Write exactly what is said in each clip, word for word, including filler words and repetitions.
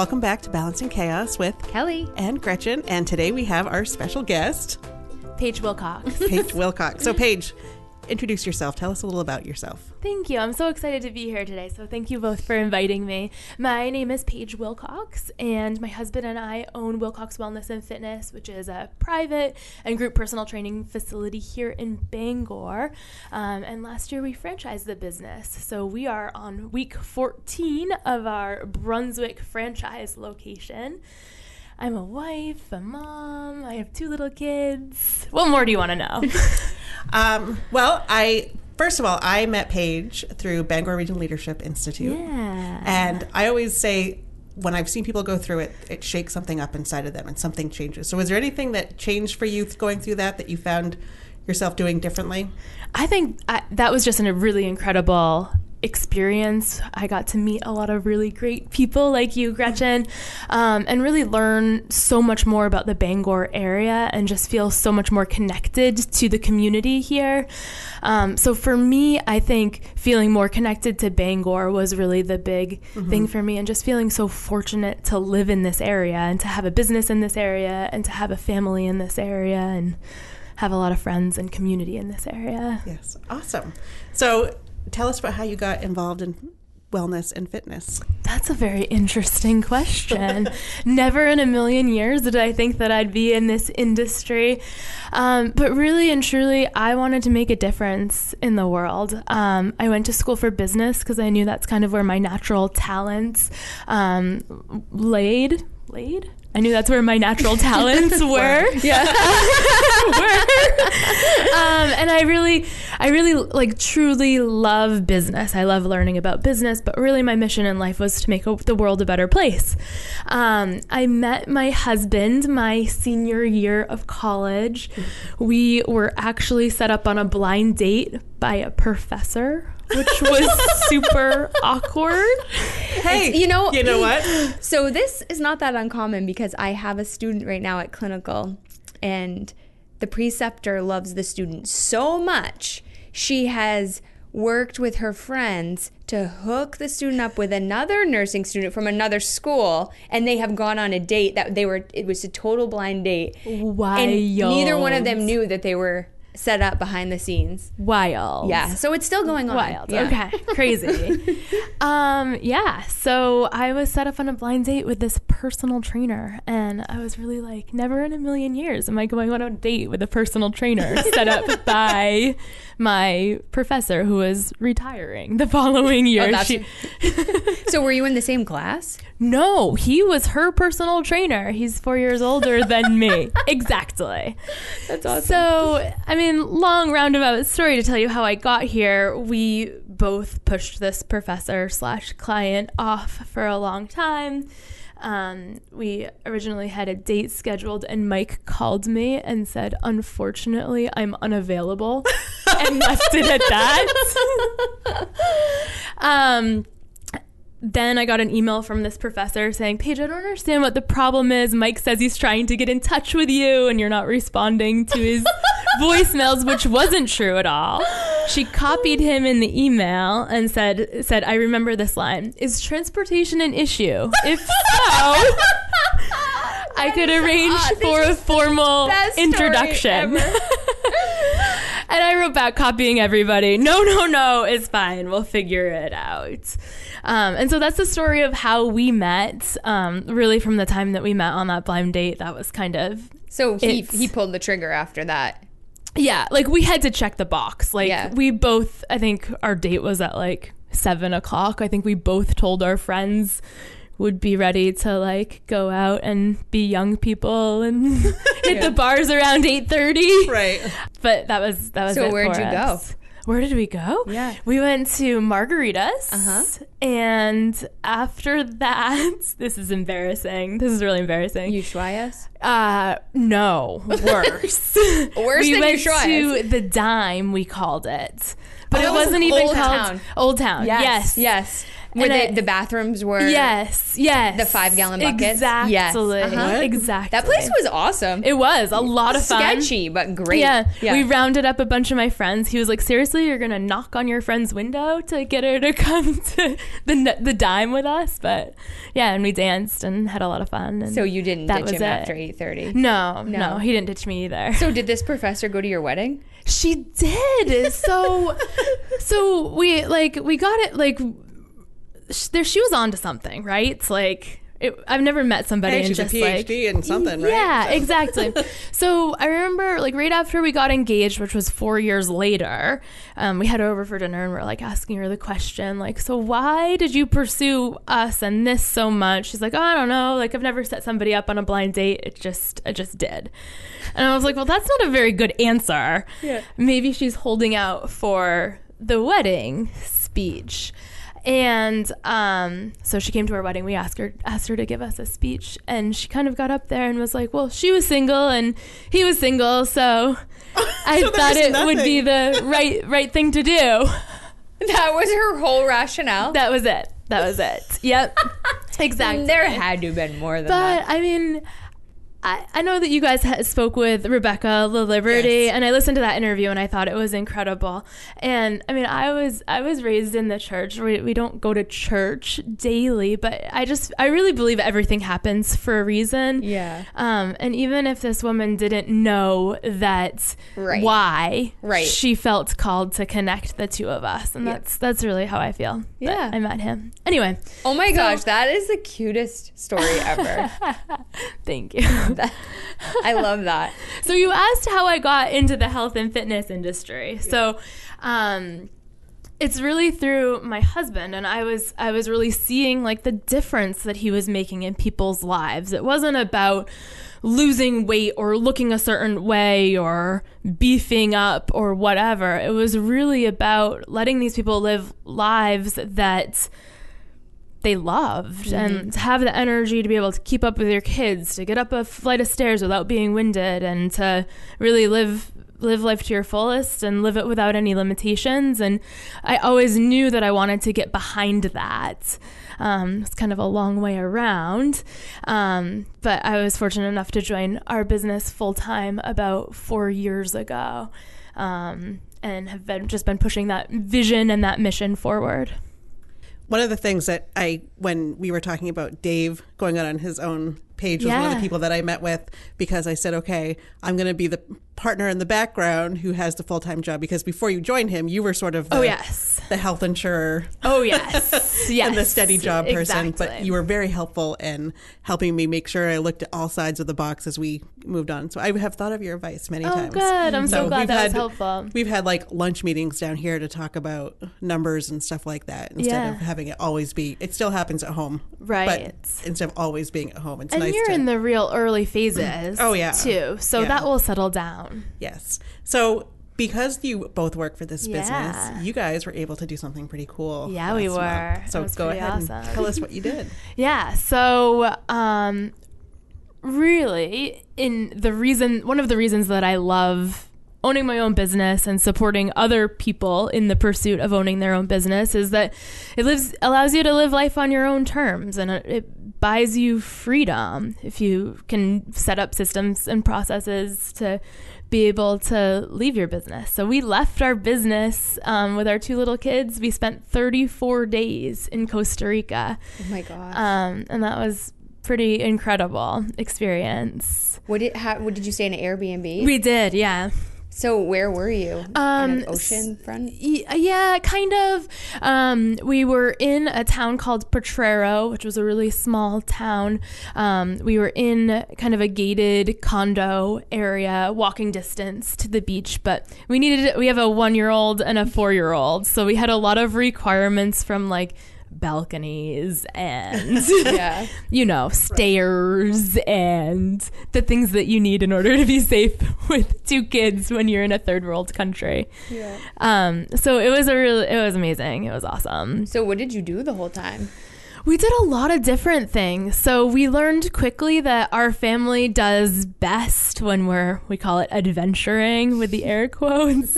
Welcome back to Balancing Chaos with Kelly and Gretchen. And today we have our special guest, Paige Wilcox. Paige Wilcox. So Paige, introduce yourself. Tell us a little about yourself. Thank you. I'm so excited to be here today. So thank you both for inviting me. My name is Paige Wilcox, and my husband and I own Wilcox Wellness and Fitness, which is a private and group personal training facility here in Bangor. Um, and last year we franchised the business. So we are on week fourteen of our Brunswick franchise location. I'm a wife, a mom, I have two little kids. What more do you want to know? um, well, I first of all, I met Paige through Bangor Regional Leadership Institute. Yeah. And I always say when I've seen people go through it, it shakes something up inside of them and something changes. So was there anything that changed for you going through that that you found yourself doing differently? I think I, that was just a really incredible experience. I got to meet a lot of really great people like you, Gretchen, um, and really learn so much more about the Bangor area and just feel so much more connected to the community here. Um, so for me, I think feeling more connected to Bangor was really the big mm-hmm. thing for me, and just feeling so fortunate to live in this area and to have a business in this area and to have a family in this area and have a lot of friends and community in this area. Yes. Awesome. So tell us about how you got involved in wellness and fitness. That's a very interesting question. Never in a million years did I think that I'd be in this industry. Um, but really and truly, I wanted to make a difference in the world. Um, I went to school for business because I knew that's kind of where my natural talents um, laid. Laid? I knew that's where my natural talents were. Yeah. were. Um, and I really, I really like truly love business. I love learning about business, but really my mission in life was to make a, the world a better place. Um, I met my husband my senior year of college. Mm-hmm. We were actually set up on a blind date by a professor, which was super awkward. Hey, it's, you know, you know what? So this is not that uncommon because I have a student right now at clinical, and the preceptor loves the student so much. She has worked with her friends to hook the student up with another nursing student from another school, and they have gone on a date that they were, it was a total blind date. Wild. And neither one of them knew that they were set up behind the scenes. Wild. Yeah. So it's still going on. Wild. Yeah. Okay. Crazy. um, yeah. So I was set up on a blind date with this personal trainer, and I was really like, never in a million years am I going on a date with a personal trainer set up by my professor who was retiring the following year. Oh, she- so were you in the same class? No, he was her personal trainer. He's four years older than me. Exactly. That's awesome. So, I mean, long roundabout story to tell you how I got here. We both pushed this professor slash client off for a long time. Um, we originally had a date scheduled, and Mike called me and said, unfortunately, I'm unavailable, and left it at that. um, Then I got an email from this professor saying, Paige, I don't understand what the problem is. Mike says he's trying to get in touch with you and you're not responding to his voicemails, which wasn't true at all. She copied him in the email and said, said, I remember this line. Is transportation an issue? If so, I could arrange odd. for a formal introduction. And I wrote back copying everybody. No, no, no, it's fine. We'll figure it out. Um, and so that's the story of how we met. Um, really, from the time that we met on that blind date, that was kind of. So he he pulled the trigger after that. Yeah, like we had to check the box. Like yeah. we both, I think our date was at like seven o'clock. I think we both told our friends would be ready to like go out and be young people and hit yeah. the bars around eight thirty. Right. But that was that was so it where'd for you us. go? Where did we go? Yeah. We went to Margaritas. Uh-huh. And after that, this is embarrassing. This is really embarrassing. Ushuaia's? Uh, no. Worse. Worse we than Ushuaia's. We went to the Dime, we called it. But it wasn't even Old called Town. Old Town. Yes. Yes. Yes. Where the, I, the bathrooms were. Yes. Yes. The five gallon buckets. Exactly. Yes. Uh-huh. Exactly. That place was awesome. It was a lot of fun. Sketchy, but great. Yeah. yeah. We rounded up a bunch of my friends. He was like, seriously, you're going to knock on your friend's window to get her to come to the the dime with us? But yeah, and we danced and had a lot of fun. And so you didn't ditch him it. after eight thirty? No, no. No, he didn't ditch me either. So did this professor go to your wedding? She did. So, so we like, we got it like... There, she was onto something, right? It's like it, I've never met somebody and, and she's just a PhD like in something, right? Yeah, so. Exactly. So I remember, like, right after we got engaged, which was four years later, um, we had her over for dinner and we're like asking her the question, like, so why did you pursue us and this so much? She's like, oh, I don't know. Like, I've never set somebody up on a blind date. It just, I just did. And I was like, well, that's not a very good answer. Yeah. Maybe she's holding out for the wedding speech. And um, so she came to our wedding. We asked her asked her to give us a speech, and she kind of got up there and was like, well, she was single and he was single, so, so I thought it nothing. would be the right right thing to do. That was her whole rationale? That was it. That was it. Yep. Exactly. There had to have been more than but, that. But, I mean... I, I know that you guys ha- spoke with Rebecca LaLiberty, yes. and I listened to that interview, and I thought it was incredible. And I mean, I was I was raised in the church. We we don't go to church daily, but I just I really believe everything happens for a reason. Yeah. Um. And even if this woman didn't know that, right. why, right. she felt called to connect the two of us, and yep. that's that's really how I feel. Yeah. I met him. Anyway. Oh my so, gosh, that is the cutest story ever. Thank you. That. I love that. So you asked how I got into the health and fitness industry. Yeah. So um, it's really through my husband, and I was I was really seeing like the difference that he was making in people's lives. It wasn't about losing weight or looking a certain way or beefing up or whatever. It was really about letting these people live lives that they loved, mm-hmm. and to have the energy to be able to keep up with your kids, to get up a flight of stairs without being winded, and to really live live life to your fullest and live it without any limitations. And I always knew that I wanted to get behind that. Um, it's kind of a long way around. Um, but I was fortunate enough to join our business full time about four years ago, um, and have been, just been pushing that vision and that mission forward. One of the things that I, when we were talking about Dave going out on his own page, was yeah. one of the people that I met with, because I said, okay, I'm going to be the partner in the background who has the full-time job, because before you joined him, you were sort of the, oh, yes. the health insurer. Oh, yes. yes. And the steady job person. Exactly. But you were very helpful in helping me make sure I looked at all sides of the box as we moved on. So I have thought of your advice many oh, times. Oh, good. I'm so, so glad that had, was helpful. We've had like lunch meetings down here to talk about numbers and stuff like that, instead yeah. of having it always be, it still happens at home. Right. But instead of always being at home, it's and nice. And you're to, in the real early phases. Oh, yeah. Too. So yeah. that will settle down. Yes. So because you both work for this yeah. business, you guys were able to do something pretty cool. Yeah, we were. Month. So go ahead awesome. and tell us what you did. Yeah. So um, really, in the reason, one of the reasons that I love owning my own business and supporting other people in the pursuit of owning their own business is that it lives allows you to live life on your own terms, and it, it buys you freedom if you can set up systems and processes to be able to leave your business. So we left our business um, with our two little kids. We spent thirty-four days in Costa Rica. Oh my gosh. Um, and that was pretty incredible experience. What did, how, what did you stay in an Airbnb? We did, yeah. So where were you? Um, in an ocean front? Yeah, kind of. Um, we were in a town called Potrero, which was a really small town. Um, we were in kind of a gated condo area, walking distance to the beach, but we needed, we have a one-year-old and a four-year-old, so we had a lot of requirements from like balconies and yeah. you know, stairs and the things that you need in order to be safe with two kids when you're in a third world country. Yeah. Um, so it was a really, it was amazing. It was awesome. So what did you do the whole time? We did a lot of different things. So we learned quickly that our family does best when we're, we call it adventuring with the air quotes.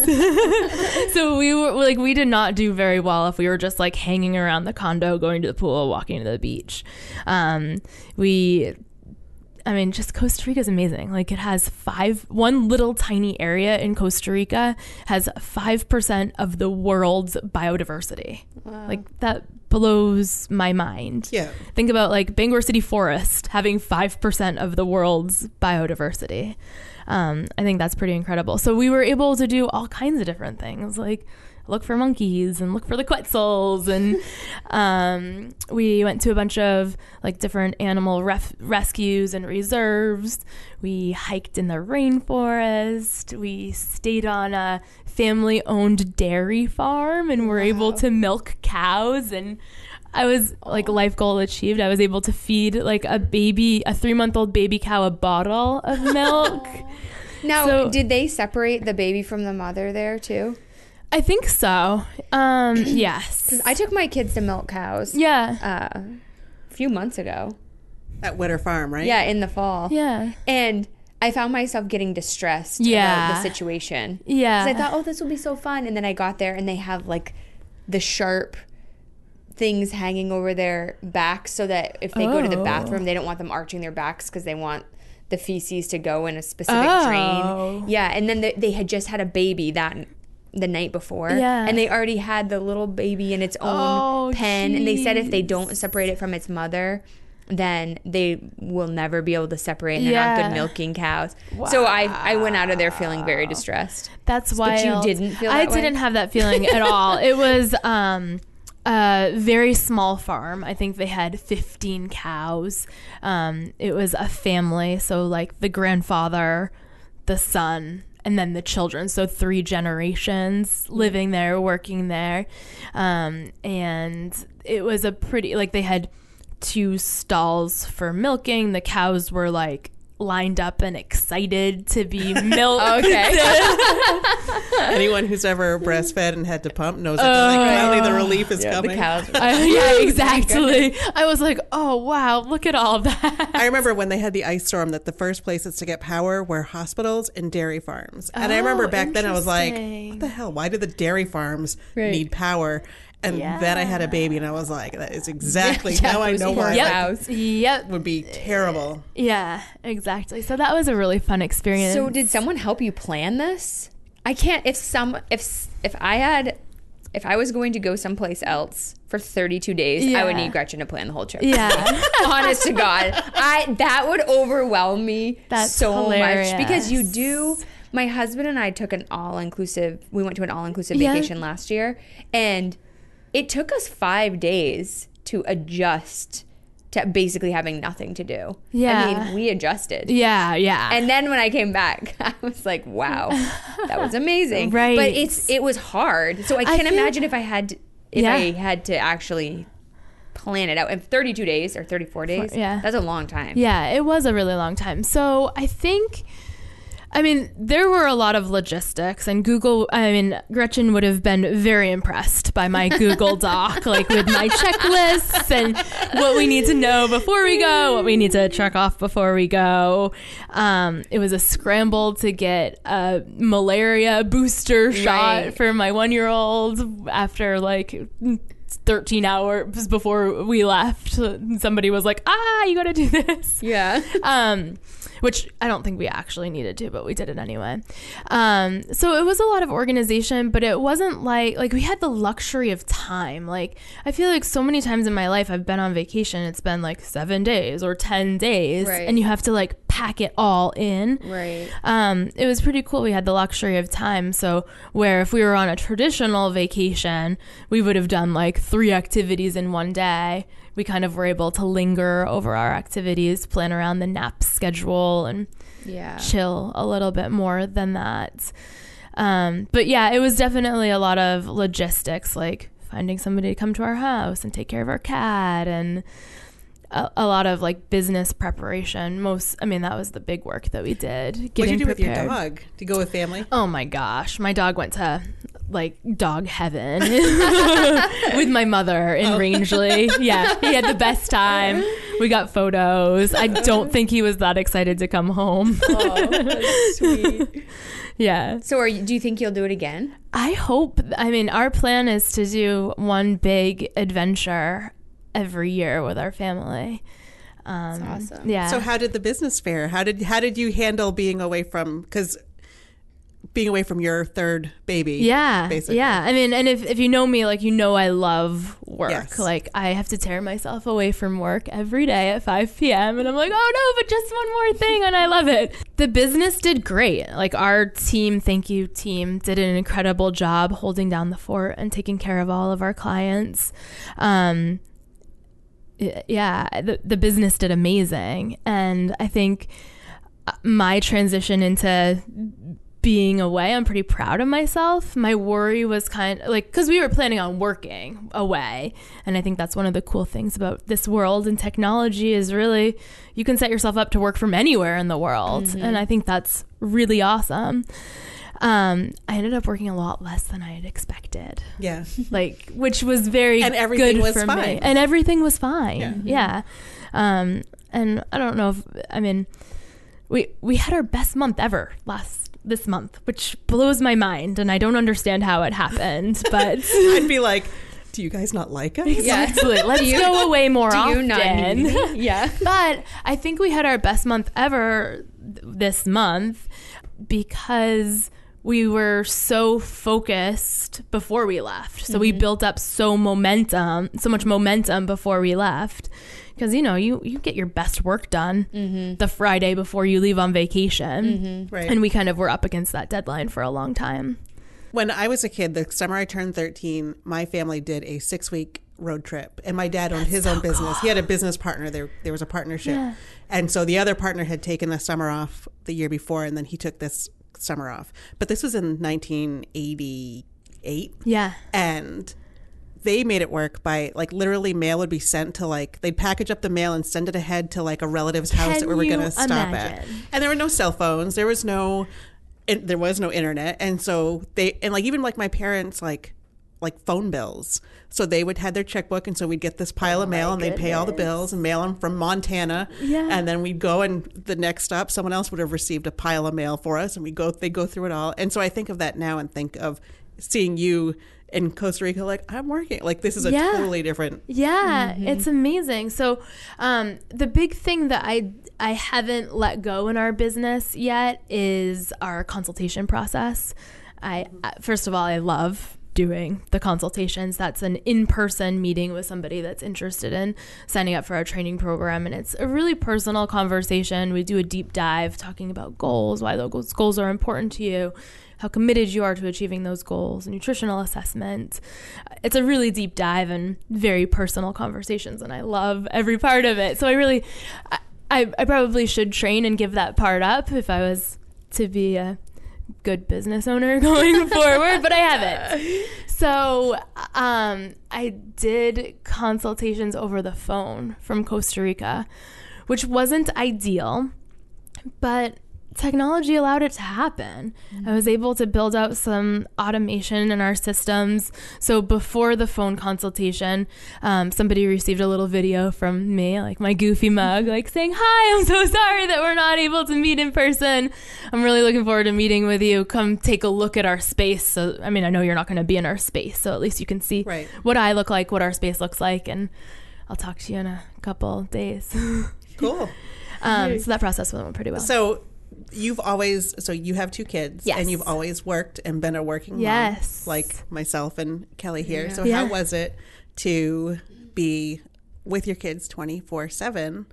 So we were like, we did not do very well if we were just like hanging around the condo, going to the pool, walking to the beach. Um, we, I mean, just Costa Rica is amazing. Like it has five, one little tiny area in Costa Rica has five percent of the world's biodiversity. Wow. Like that blows my mind. Yeah. Think about like Bangor City Forest having five percent of the world's biodiversity. Um, I think that's pretty incredible. So we were able to do all kinds of different things, like look for monkeys and look for the quetzals. And um, we went to a bunch of like different animal ref- rescues and reserves. We hiked in the rainforest. We stayed on a family-owned dairy farm and were wow. able to milk cows. And I was like, life goal achieved. I was able to feed like a baby, a three-month-old baby cow, a bottle of milk. Now, so, did they separate the baby from the mother there too? I think so. Um, yes. Because I took my kids to milk cows. Yeah. Uh, a few months ago. At Witter Farm, right? Yeah, in the fall. Yeah. And I found myself getting distressed yeah. about the situation. Yeah. Because I thought, oh, this will be so fun. And then I got there and they have like the sharp things hanging over their backs so that if they oh. go to the bathroom, they don't want them arching their backs because they want the feces to go in a specific oh. drain. Yeah. And then the, they had just had a baby that the night before yeah. and they already had the little baby in its own oh, pen geez. And they said if they don't separate it from its mother then they will never be able to separate and yeah. they're not good milking cows. Wow. So I, I went out of there feeling very distressed. That's wild. But you didn't feel that I way? Didn't have that feeling at all. It was um a very small farm. I think they had fifteen cows. Um it was a family, so like the grandfather, the son, and then the children, so three generations living there, working there. Um, and it was a pretty, like they had two stalls for milking. The cows were like lined up and excited to be milked. Okay. Anyone who's ever breastfed and had to pump knows that uh, like, finally the relief is yeah, coming. The cows were- I, yeah, exactly. I was like, oh, wow, look at all that. I remember when they had the ice storm that the first places to get power were hospitals and dairy farms. And oh, I remember back then I was like, what the hell? Why do the dairy farms right. need power? And yeah. then I had a baby, and I was like, that is exactly, yeah, now I know why that yep. would be terrible. Yeah, exactly. So that was a really fun experience. So did someone help you plan this? I can't, if some, if if I had, if I was going to go someplace else for thirty-two days, yeah. I would need Gretchen to plan the whole trip. Yeah. Honest to God. I that would overwhelm me That's so hilarious. Much. Because you do, my husband and I took an all-inclusive, we went to an all-inclusive yeah. vacation last year, and it took us five days to adjust to basically having nothing to do. Yeah. I mean, we adjusted. Yeah, yeah. And then when I came back, I was like, wow, that was amazing. Right. But it's it was hard. So I can't I think, imagine if I had to, if yeah. I had to actually plan it out. And thirty-two days or thirty-four days, yeah. that's a long time. Yeah, it was a really long time. So I think... I mean, there were a lot of logistics, and Google, I mean, Gretchen would have been very impressed by my Google Doc, like with my checklists and what we need to know before we go, what we need to check off before we go. Um, it was a scramble to get a malaria booster shot right. for my one-year-old after like thirteen hours before we left. Somebody was like, ah, you got to do this. Yeah. Um, which I don't think we actually needed to, but we did it anyway. Um, so it was a lot of organization, but it wasn't like, like we had the luxury of time. Like I feel like so many times in my life I've been on vacation, it's been like seven days or ten days right. and you have to like pack it all in. Right. Um, it was pretty cool. We had the luxury of time. So where if we were on a traditional vacation, we would have done like three activities in one day. We kind of were able to linger over our activities, plan around the nap schedule, and yeah. chill a little bit more than that. Um, but yeah, it was definitely a lot of logistics, like finding somebody to come to our house and take care of our cat, and a, a lot of like business preparation. Most, I mean, that was the big work that we did. What did you do prepared. With your dog? Did you go with family? Oh my gosh, my dog went to like dog heaven with my mother in oh. Rangeley. Yeah, he had the best time. We got photos. I don't think he was that excited to come home. Oh, that's sweet. Yeah. So are you, do you think you'll do it again? I hope. I mean, our plan is to do one big adventure every year with our family. Um, that's awesome. Yeah. So how did the business fare? How did how did you handle being away from, because being away from your third baby? Yeah, basically. Yeah. I mean, and if, if you know me, like, you know, I love work. Yes. Like, I have to tear myself away from work every day at five p.m. and I'm like, oh no, but just one more thing, and I love it. The business did great. Like, our team, thank you team, did an incredible job holding down the fort and taking care of all of our clients. Um, yeah, the, the business did amazing. And I think my transition into being away, I'm pretty proud of myself. My worry was kind of like, because we were planning on working away. And I think that's one of the cool things about this world and technology is really you can set yourself up to work from anywhere in the world. Mm-hmm. And I think that's really awesome. Um, I ended up working a lot less than I had expected. Yeah. Like, which was very good for me. And everything was fine. And everything was fine. Yeah. Yeah. Um, and I don't know if, I mean, we we had our best month ever last this month, which blows my mind. And I don't understand how it happened, but. I'd be like, do you guys not like us? Exactly. Yeah. Let's you, go away more do often. You not need me? Yeah. But I think we had our best month ever th- this month because we were so focused before we left. So mm-hmm. we built up so momentum, so much momentum before we left. Because, you know, you, you get your best work done mm-hmm. the Friday before you leave on vacation. Mm-hmm. Right. And we kind of were up against that deadline for a long time. When I was a kid, the summer I turned thirteen, my family did a six-week road trip. And my dad owned That's his so own business. Cool. He had a business partner. There there was a partnership. Yeah. And so the other partner had taken the summer off the year before, and then he took this summer off. But this was in nineteen eighty-eight. Yeah. And they made it work by, like, literally mail would be sent to, like, they'd package up the mail and send it ahead to, like, a relative's house Can that we were going to stop at. And there were no cell phones. There was no, it, there was no internet. And so they, and, like, even, like, my parents, like, like phone bills. So they would have their checkbook, and so we'd get this pile oh of mail, and they'd goodness. Pay all the bills and mail them from Montana. Yeah. And then we'd go, and the next stop, someone else would have received a pile of mail for us, and we'd go, they'd go through it all. And so I think of that now and think of seeing you in Costa Rica, like, I'm working. Like, this is a yeah. totally different. Yeah, mm-hmm. It's amazing. So um, the big thing that I I haven't let go in our business yet is our consultation process. I mm-hmm. First of all, I love doing the consultations. That's an in-person meeting with somebody that's interested in signing up for our training program, and it's a really personal conversation. We do a deep dive talking about goals, why those goals are important to you, how committed you are to achieving those goals, nutritional assessment. It's a really deep dive and very personal conversations, and I love every part of it. So I really I, I probably should train and give that part up if I was to be a good business owner going forward, but I haven't. So um, I did consultations over the phone from Costa Rica, which wasn't ideal, but technology allowed it to happen. Mm-hmm. I was able to build out some automation in our systems. So before the phone consultation, um, somebody received a little video from me, like my goofy mug, like saying, hi, I'm so sorry that we're not able to meet in person. I'm really looking forward to meeting with you. Come take a look at our space. So, I mean, I know you're not going to be in our space, so at least you can see right. what I look like, what our space looks like, and I'll talk to you in a couple days. Cool. um, so that process went pretty well. So You've always, so you have two kids, yes. and you've always worked and been a working yes. mom, like myself and Kelly here. Yeah. So yeah. how was it to be with your kids twenty-four seven?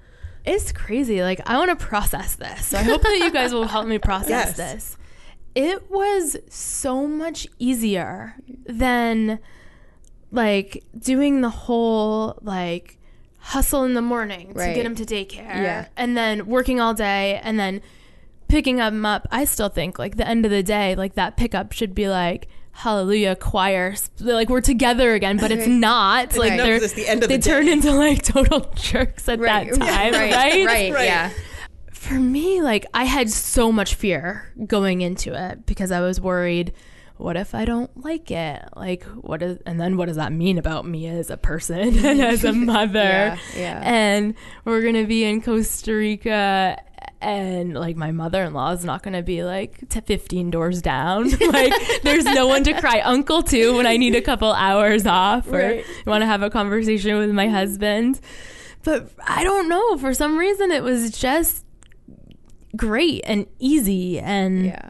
It's crazy. Like, I want to process this. So I hope that you guys will help me process yes. this. It was so much easier than, like, doing the whole, like, hustle in the morning right. to get them to daycare. Yeah. And then working all day and then picking them up. I still think, like, the end of the day, like, that pickup should be like hallelujah choir, like, we're together again, but it's not like right. they're no, it's the end of they the turn day. Into like total jerks at right. that time. right. Right? Right right yeah for me, like, I had so much fear going into it because I was worried, what if I don't like it? Like, what is, and then what does that mean about me as a person and as a mother? Yeah, yeah. And we're going to be in Costa Rica, and like my mother-in-law is not going to be like t- fifteen doors down. Like, there's no one to cry uncle to when I need a couple hours off or right. want to have a conversation with my husband. But I don't know, for some reason it was just great and easy. And yeah.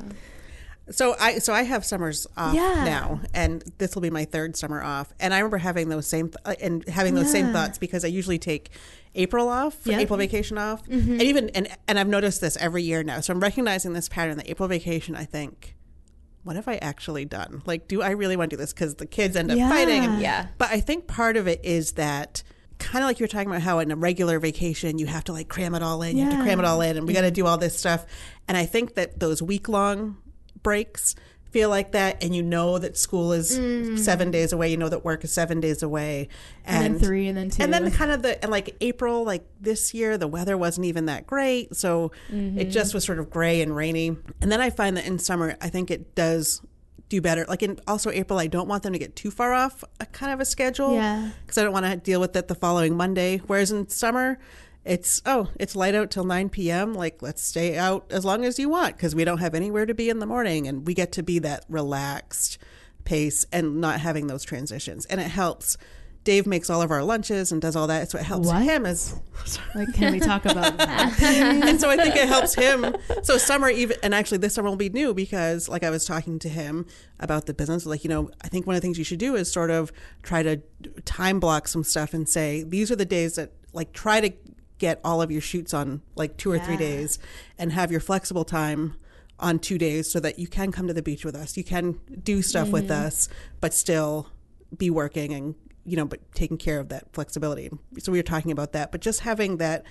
So I so I have summers off yeah. now, and this will be my third summer off. And I remember having those same th- and having those yeah. same thoughts, because I usually take April off, yep. April vacation off, mm-hmm. and even and, and I've noticed this every year now. So I'm recognizing this pattern. The April vacation, I think, what have I actually done? Like, do I really want to do this? Because the kids end up yeah. fighting. And, yeah. But I think part of it is that, kind of like you're talking about how in a regular vacation you have to like cram it all in, yeah. you have to cram it all in, and we got to do all this stuff. And I think that those week long breaks feel like that, and you know that school is mm. seven days away, you know that work is seven days away, and, and then three and then two, and then kind of the and like April, like this year the weather wasn't even that great, so mm-hmm. it just was sort of gray and rainy. And then I find that in summer I think it does do better. Like in also April, I don't want them to get too far off a kind of a schedule, yeah, because I don't want to deal with it the following Monday, whereas in summer it's, oh, it's light out till nine p.m. Like, let's stay out as long as you want, because we don't have anywhere to be in the morning. And we get to be that relaxed pace and not having those transitions. And it helps. Dave makes all of our lunches and does all that. So it helps what? him as... Like, can we talk about that? And so I think it helps him. So summer even... And actually, this summer will be new, because, like, I was talking to him about the business. Like, you know, I think one of the things you should do is sort of try to time block some stuff and say, these are the days that, like, try to... get all of your shoots on like two or yeah. three days and have your flexible time on two days so that you can come to the beach with us. You can do stuff mm-hmm. with us, but still be working and, you know, but taking care of that flexibility. So we were talking about that, but just having that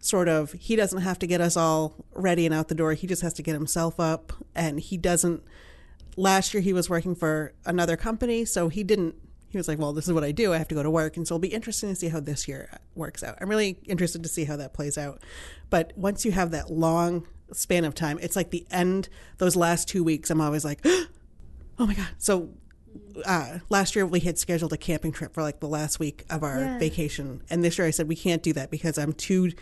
sort of, he doesn't have to get us all ready and out the door. He just has to get himself up, and he doesn't, last year he was working for another company. So he didn't, he was like, well, this is what I do. I have to go to work. And so it'll be interesting to see how this year works out. I'm really interested to see how that plays out. But once you have that long span of time, it's like the end, those last two weeks, I'm always like, oh my God. So uh, last year we had scheduled a camping trip for like the last week of our yeah. vacation. And this year I said, we can't do that because I'm too...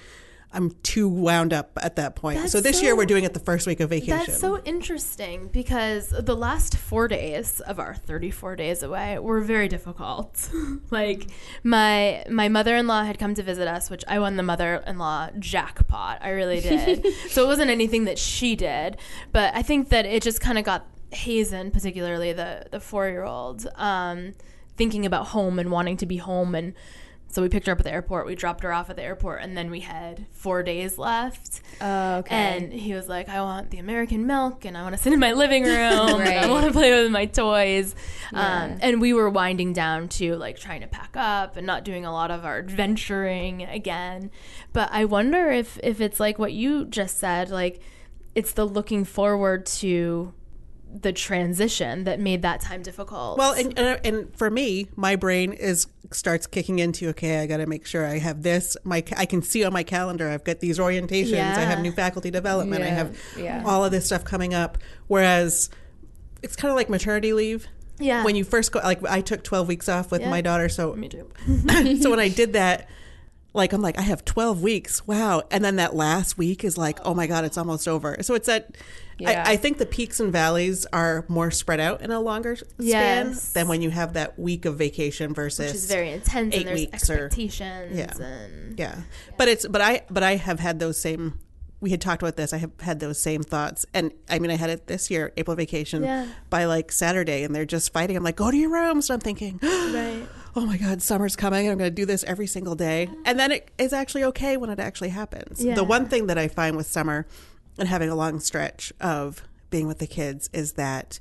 I'm too wound up at that point. That's so this so, year we're doing it the first week of vacation. That's so interesting, because the last four days of our thirty-four days away were very difficult. Like my my mother-in-law had come to visit us, which I won the mother-in-law jackpot. I really did. So it wasn't anything that she did, but I think that it just kind of got Hazen, particularly the, the four-year-old, um, thinking about home and wanting to be home. And so we picked her up at the airport, we dropped her off at the airport, and then we had four days left. Oh, okay. And he was like, I want the American milk, and I want to sit in my living room, right. and I want to play with my toys. Yeah. Um, and we were winding down to, like, trying to pack up and not doing a lot of our adventuring again. But I wonder if, if it's like what you just said, like, it's the looking forward to the transition that made that time difficult. Well, and, and and for me, my brain is starts kicking into, okay, I got to make sure I have this. My I can see on my calendar, I've got these orientations, yeah. I have new faculty development, yeah. I have yeah. all of this stuff coming up. Whereas it's kind of like maternity leave. Yeah. When you first go, like I took twelve weeks off with yeah. my daughter, so me too. So when I did that, like I'm like, I have twelve weeks, wow. And then that last week is like, oh my God, it's almost over. So it's that, yeah. I, I think the peaks and valleys are more spread out in a longer yes. span than when you have that week of vacation versus which is very intense, eight and there's weeks expectations. Or, yeah. And, yeah. yeah. But it's, but I, but I have had those same, we had talked about this, I have had those same thoughts. And I mean, I had it this year, April vacation, yeah. by like Saturday, and they're just fighting. I'm like, go to your rooms. So I'm thinking, right. oh my God, summer's coming, and I'm going to do this every single day. And then it is actually okay when it actually happens. Yeah. The one thing that I find with summer and having a long stretch of being with the kids is that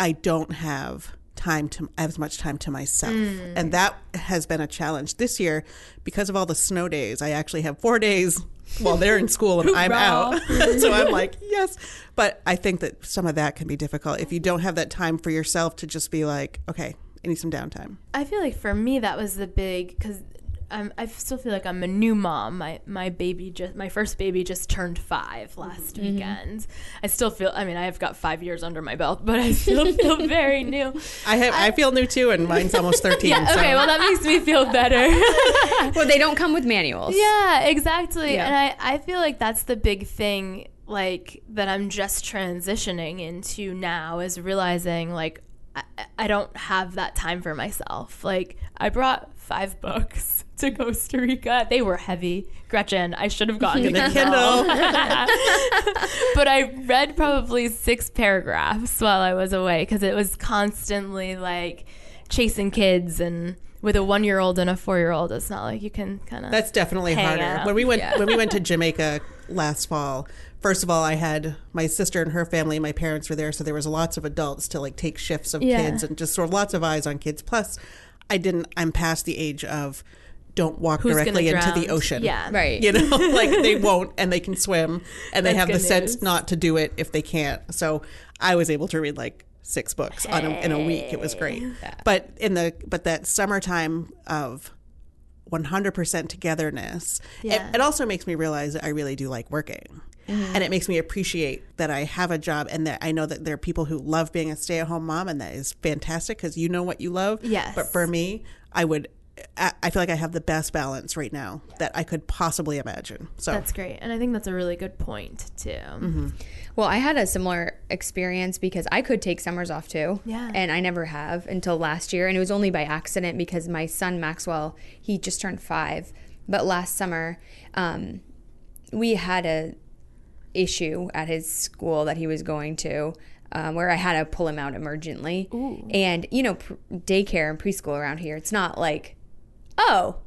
I don't have time to I have as much time to myself. Mm. And that has been a challenge this year because of all the snow days. I actually have four days while they're in school and I'm out. So I'm like, yes. But I think that some of that can be difficult if you don't have that time for yourself to just be like, okay, I need some downtime. I feel like for me that was the big, because um, I still feel like I'm a new mom. My my baby just my first baby just turned five last mm-hmm. weekend. I still feel. I mean, I've got five years under my belt, but I still feel very new. I have. I, I feel new too, and mine's almost thirteen. Yeah, okay, so. Well that makes me feel better. Well, they don't come with manuals. Yeah, exactly. Yeah. And I, I feel like that's the big thing, like that I'm just transitioning into now, is realizing like. I, I don't have that time for myself. Like, I brought five books to Costa Rica. They were heavy. Gretchen, I should have gotten the Kindle. But I read probably six paragraphs while I was away because it was constantly, like, chasing kids. And with a one-year-old and a four-year-old, it's not like you can kind of That's definitely harder. Out. When we went, yeah. when we went to Jamaica last fall, first of all, I had my sister and her family, my parents were there, so there was lots of adults to like take shifts of yeah. kids and just sort of lots of eyes on kids. Plus, I didn't, I'm past the age of don't walk Who's directly into the ocean. Yeah, right. You know, like they won't and they can swim and they have the news. sense not to do it if they can't. So I was able to read like six books hey. on a, in a week. It was great. Yeah. But in the, but that summertime of one hundred percent togetherness, yeah. it, it also makes me realize that I really do like working. Mm-hmm. And it makes me appreciate that I have a job and that I know that there are people who love being a stay-at-home mom, and that is fantastic because you know what you love. Yes. But for me, I would, I feel like I have the best balance right now that I could possibly imagine. So that's great. And I think that's a really good point too. Mm-hmm. Well, I had a similar experience because I could take summers off too. Yeah. And I never have until last year. And it was only by accident because my son, Maxwell, he just turned five. But last summer, um, we had a, issue at his school that he was going to um, where I had to pull him out emergently. Ooh. And you know, pr- daycare and preschool around here, it's not like, oh,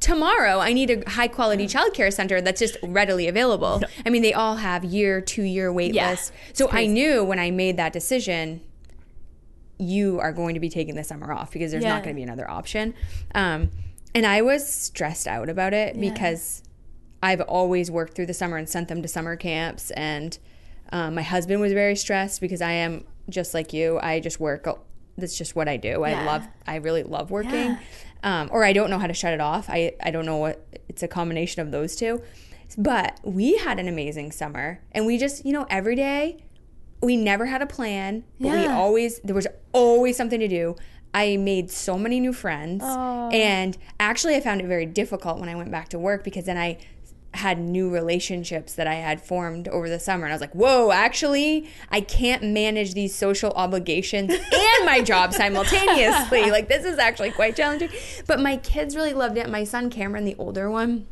tomorrow I need a high quality childcare center that's just readily available. No. I mean, they all have year two year wait yeah. lists. So I knew when I made that decision, you are going to be taking the summer off because there's yeah. not going to be another option. Um, and I was stressed out about it yeah. because I've always worked through the summer and sent them to summer camps. And um, my husband was very stressed because I am just like you. I just work. That's just what I do. Yeah. I love, I really love working. Yeah. Um, or I don't know how to shut it off. I, I don't know what, it's a combination of those two. But we had an amazing summer. And we just, you know, every day, we never had a plan. But yeah. we always, there was always something to do. I made so many new friends. Oh. And actually, I found it very difficult when I went back to work because then I had new relationships that I had formed over the summer. And I was like, whoa, actually, I can't manage these social obligations and my job simultaneously. Like, this is actually quite challenging. But my kids really loved it. My son Cameron, the older one,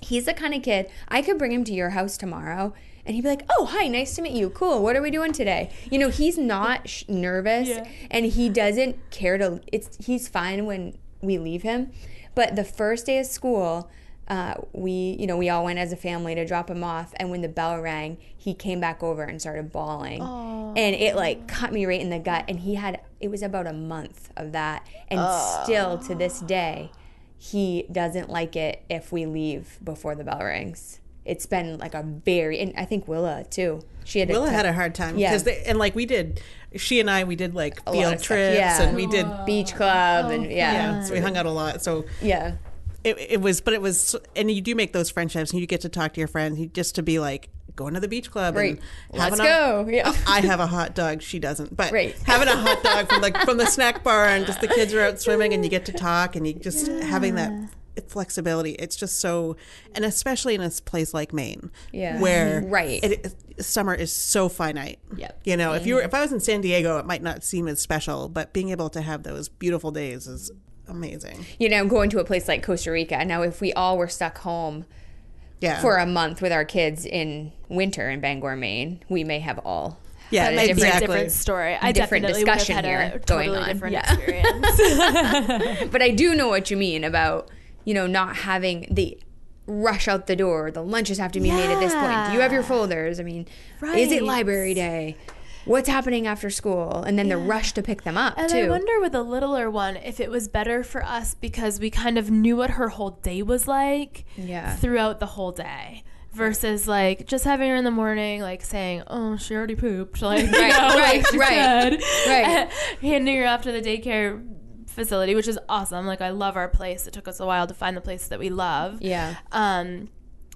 he's the kind of kid, I could bring him to your house tomorrow and he'd be like, oh, hi, nice to meet you. Cool, what are we doing today? You know, he's not sh- nervous yeah. and he doesn't care to, it's he's fine when we leave him. But the first day of school, Uh, we, you know, we all went as a family to drop him off, and when the bell rang, he came back over and started bawling. Aww. And it like cut me right in the gut. And he had, it was about a month of that, and Aww. still to this day, he doesn't like it if we leave before the bell rings. It's been like a very, and I think Willa too. She had Willa a, had a hard time because yeah. and like we did, she and I we did like a field trips yeah. and we did Aww. beach club oh, and yeah. yeah, so we hung out a lot. So yeah. It, it was, but it was, and you do make those friendships, and you get to talk to your friends, you just to be like going to the beach club right. and having let's a, go. Yeah. I have a hot dog, she doesn't, but right. having a hot dog from like from the snack bar, and just the kids are out swimming, and you get to talk, and you just yeah. having that flexibility. It's just so, and especially in a place like Maine, yeah, where right, it, it, summer is so finite. Yep. You know, mm-hmm. if you were, if I was in San Diego, it might not seem as special, but being able to have those beautiful days is amazing. You know, going to a place like Costa Rica. Now, if we all were stuck home yeah. for a month with our kids in winter in Bangor, Maine, we may have all yeah, had a different, exactly. different story. I different definitely discussion would have had here a totally going on. Different yeah. experience. But I do know what you mean about, you know, not having the rush out the door. The lunches have to be yeah. made at this point. Do you have your folders? I mean, right. is it library day? What's happening after school? And then yeah. the rush to pick them up, and too. And I wonder with the littler one if it was better for us because we kind of knew what her whole day was like yeah. throughout the whole day. Versus, like, just having her in the morning, like, saying, oh, she already pooped. Like, right, you know, right, like right, right. Handing her off to the daycare facility, which is awesome. Like, I love our place. It took us a while to find the place that we love. Yeah. Um,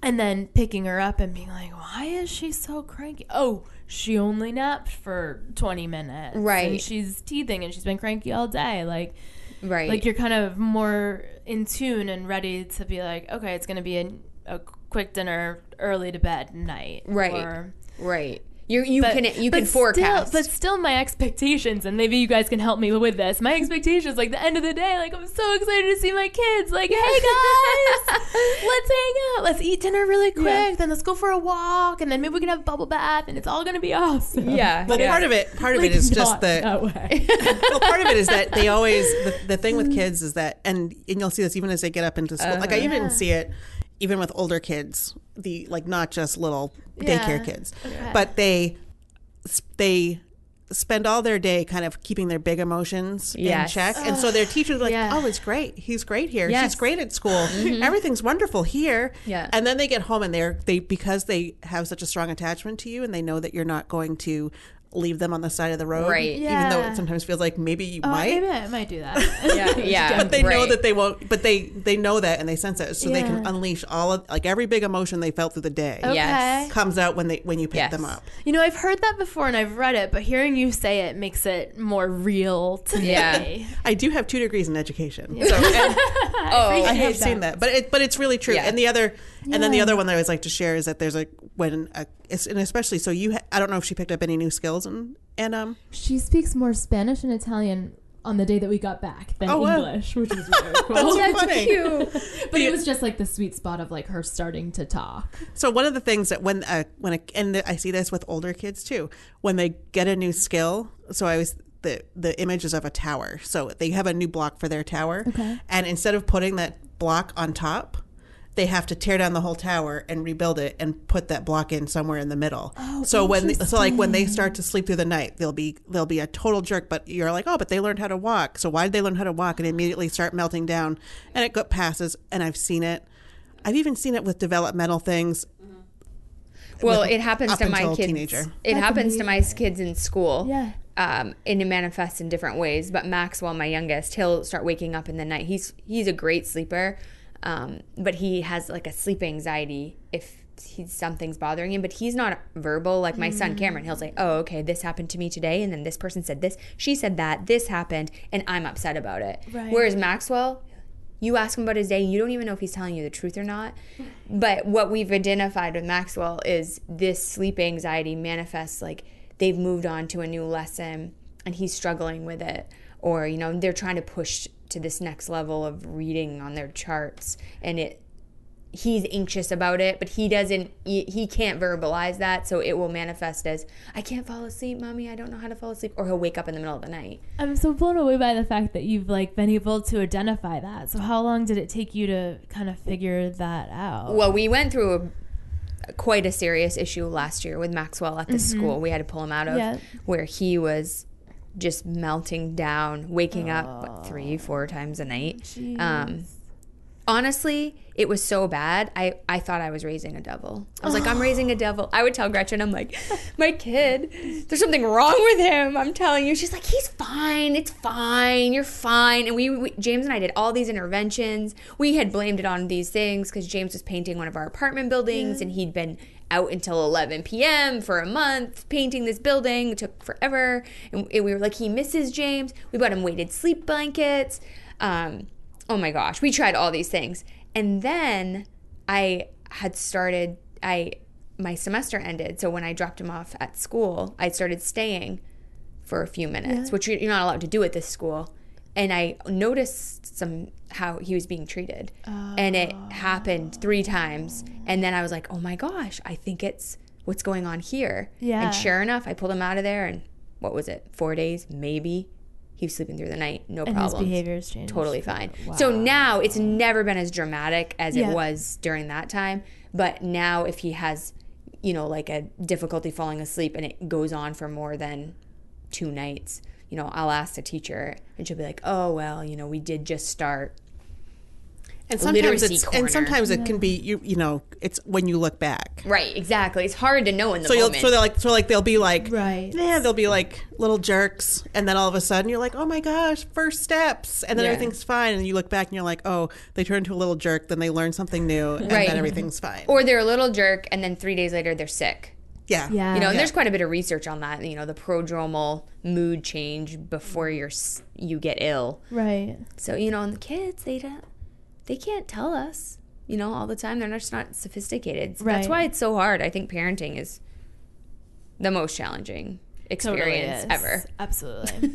and then picking her up and being like, why is she so cranky? Oh, she only napped for twenty minutes. Right. And she's teething and she's been cranky all day. Like, right. Like, you're kind of more in tune and ready to be like, okay, it's going to be a, a quick dinner, early to bed, night. Right. Or, right. You you but, can you can still, forecast, but still my expectations, and maybe you guys can help me with this. My expectations, like the end of the day, like I'm so excited to see my kids. Like, yeah. Hey guys, let's hang out, let's eat dinner really quick, yeah. Then let's go for a walk, and then maybe we can have a bubble bath, and it's all gonna be awesome. Yeah, but yeah. part of it, part of like, it is just the. Well, part of it is that they always the, the thing with kids is that, and and you'll see this even as they get up into school. Uh-huh. Like I even yeah. see it. Even with older kids, the like not just little daycare yeah. kids, okay. but they they spend all their day kind of keeping their big emotions yes. in check. Ugh. And so their teachers are like, yeah. oh, it's great. He's great here. Yes. She's great at school. Mm-hmm. Everything's wonderful here. Yeah. And then they get home and they're, they because they have such a strong attachment to you and they know that you're not going to leave them on the side of the road, right? Yeah. Even though it sometimes feels like maybe you oh, might, maybe I might do that. yeah, yeah. But they right. know that they won't. But they they know that and they sense it, so yeah. they can unleash all of like every big emotion they felt through the day. Yes, okay. comes out when they when you pick yes. them up. You know, I've heard that before and I've read it, but hearing you say it makes it more real to yeah. me. I do have two degrees in education, yeah. so and, oh, I have that. seen that, but it but it's really true. Yeah. And the other yeah. and then the other one that I always like to share is that there's like when a, and especially so you ha- I don't know if she picked up any new skills. And, and um, she speaks more Spanish and Italian on the day that we got back than oh, wow. English, which is really cool. That's yeah, funny. Cute. But yeah. it was just like the sweet spot of like her starting to talk. So one of the things that when uh, when a, and I see this with older kids too, when they get a new skill. So I was the the image is of a tower. So they have a new block for their tower, okay. and instead of putting that block on top, they have to tear down the whole tower and rebuild it and put that block in somewhere in the middle. Oh, so when they, so like when they start to sleep through the night, they'll be they'll be a total jerk. But you're like, oh, but they learned how to walk. So why did they learn how to walk? And immediately start melting down. And it passes. And I've seen it. I've even seen it with developmental things. Well, it happens to my kids. Teenager. It That's happens amazing. to my kids in school. Yeah. Um, and it manifests in different ways. But Maxwell, my youngest, he'll start waking up in the night. He's he's a great sleeper. Um, but he has like a sleep anxiety if he, something's bothering him, but he's not verbal. Like my mm. son Cameron, he'll say, oh, okay, this happened to me today. And then this person said this, she said that, this happened, and I'm upset about it. Right. Whereas Maxwell, you ask him about his day, you don't even know if he's telling you the truth or not. But what we've identified with Maxwell is this sleep anxiety manifests like they've moved on to a new lesson and he's struggling with it. Or, you know, they're trying to push to this next level of reading on their charts, and it he's anxious about it, but he doesn't he, he can't verbalize that, so it will manifest as I can't fall asleep, mommy, I don't know how to fall asleep, or he'll wake up in the middle of the night. I'm so blown away by the fact that you've like been able to identify that. So how long did it take you to kind of figure that out? Well, we went through a quite a serious issue last year with Maxwell at the mm-hmm. school we had to pull him out of, yeah. where he was just melting down, waking oh. up what, three, four times a night. Um, honestly, it was so bad. I, I thought I was raising a devil. I was oh. like, I'm raising a devil. I would tell Gretchen, I'm like, my kid, there's something wrong with him. I'm telling you. She's like, he's fine. It's fine. You're fine. And we, we James and I did all these interventions. We had blamed it on these things because James was painting one of our apartment buildings, yeah. and he'd been out until eleven p.m. for a month painting this building. It took forever, and we were like, he misses James. We bought him weighted sleep blankets. Um, oh my gosh, we tried all these things, and then I had started. I my semester ended, so when I dropped him off at school, I started staying for a few minutes, yeah. which you're not allowed to do at this school. And I noticed some how he was being treated, oh. and it happened three times. And then I was like, "Oh my gosh, I think it's what's going on here." Yeah. And sure enough, I pulled him out of there, and what was it? Four days, maybe. He was sleeping through the night, no problem. And problems. His behavior's changed. Totally fine. Wow. So now it's never been as dramatic as yeah. it was during that time. But now, if he has, you know, like a difficulty falling asleep, and it goes on for more than two nights. You know, I'll ask the teacher, and she'll be like, oh, well, you know, we did just start And sometimes it's, corner. And sometimes it can be, you you know, it's when you look back. Right, exactly. It's hard to know in the so moment. So they're like, so like they'll be like, right. yeah, they'll be like little jerks. And then all of a sudden you're like, oh my gosh, first steps. And then yeah. everything's fine. And you look back and you're like, oh, they turned into a little jerk. Then they learn something new. And right. then everything's fine. Or they're a little jerk. And then three days later, they're sick. Yeah. yeah. You know, and yeah. there's quite a bit of research on that. You know, the prodromal mood change before you're, you get ill. Right. So, you know, and the kids, they don't. They can't tell us, you know, all the time. They're just not sophisticated. So right. That's why it's so hard. I think parenting is the most challenging experience totally ever. Absolutely.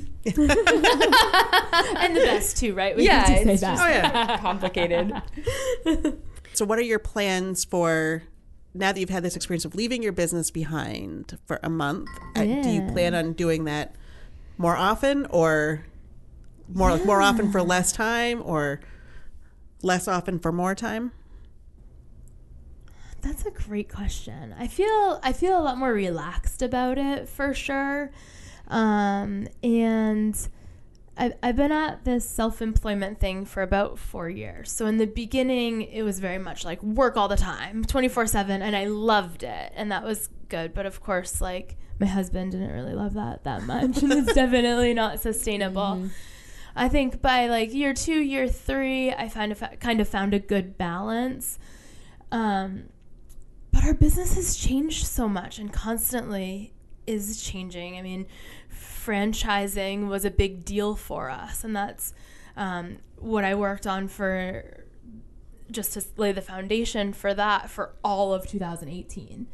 And the best, too, right? We yeah, can just it's say that. Just oh, yeah. complicated. So what are your plans for, now that you've had this experience of leaving your business behind for a month, yeah. do you plan on doing that more often or more, yeah. more often for less time or... less often for more time? That's a great question. I feel I feel a lot more relaxed about it for sure. Um, and I've, I've been at this self-employment thing for about four years. So in the beginning, it was very much like work all the time, twenty-four seven, and I loved it. And that was good. But of course, like my husband didn't really love that that much. And it's definitely not sustainable. Mm-hmm. I think by like year two, year three, I found a fa- kind of found a good balance. Um, but our business has changed so much and constantly is changing. I mean, franchising was a big deal for us, and that's um, what I worked on for just to lay the foundation for that for all of two thousand eighteen.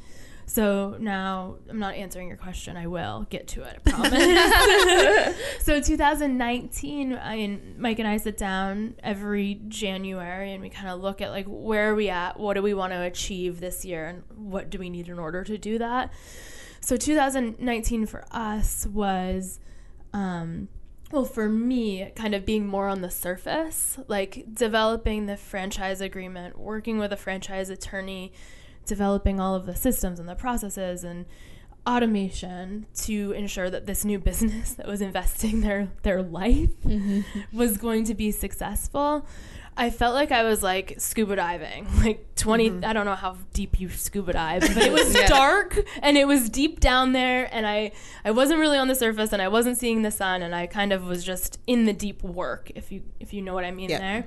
So now I'm not answering your question. I will get to it, I promise. So two thousand nineteen, I mean, Mike and I sit down every January and we kind of look at like, where are we at? What do we want to achieve this year? And what do we need in order to do that? So two thousand nineteen for us was, um, well, for me, kind of being more on the surface, like developing the franchise agreement, working with a franchise attorney, developing all of the systems and the processes and automation to ensure that this new business that was investing their, their life mm-hmm. was going to be successful. I felt like I was like scuba diving, like twenty, mm-hmm. I don't know how deep you scuba dive, but it was yeah. dark and it was deep down there. And I, I wasn't really on the surface and I wasn't seeing the sun and I kind of was just in the deep work, if you, if you know what I mean yeah. there.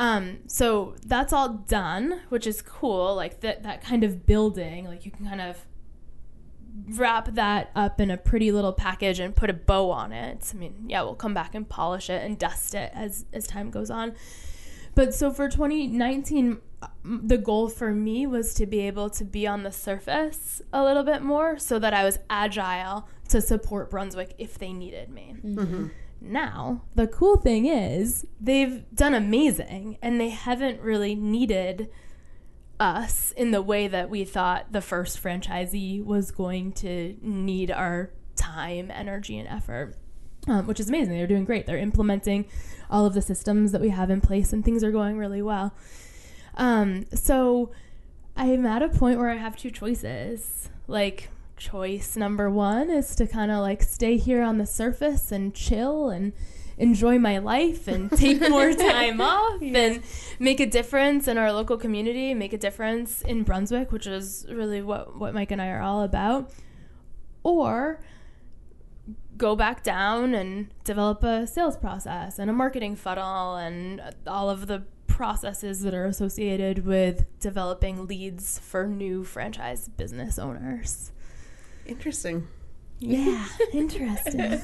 Um, so that's all done, which is cool. Like that, that kind of building, like you can kind of wrap that up in a pretty little package and put a bow on it. I mean, yeah, we'll come back and polish it and dust it as, as time goes on. But so for twenty nineteen, the goal for me was to be able to be on the surface a little bit more so that I was agile to support Brunswick if they needed me. Mm-hmm. Now, the cool thing is they've done amazing and they haven't really needed us in the way that we thought the first franchisee was going to need our time, energy, and effort, um, which is amazing. They're doing great. They're implementing all of the systems that we have in place and things are going really well. Um, so I'm at a point where I have two choices. Like, choice number one is to kind of like stay here on the surface and chill and enjoy my life and take more time off yeah. and make a difference in our local community, make a difference in Brunswick, which is really what, what Mike and I are all about. Or go back down and develop a sales process and a marketing funnel and all of the processes that are associated with developing leads for new franchise business owners. Interesting. Yeah, interesting.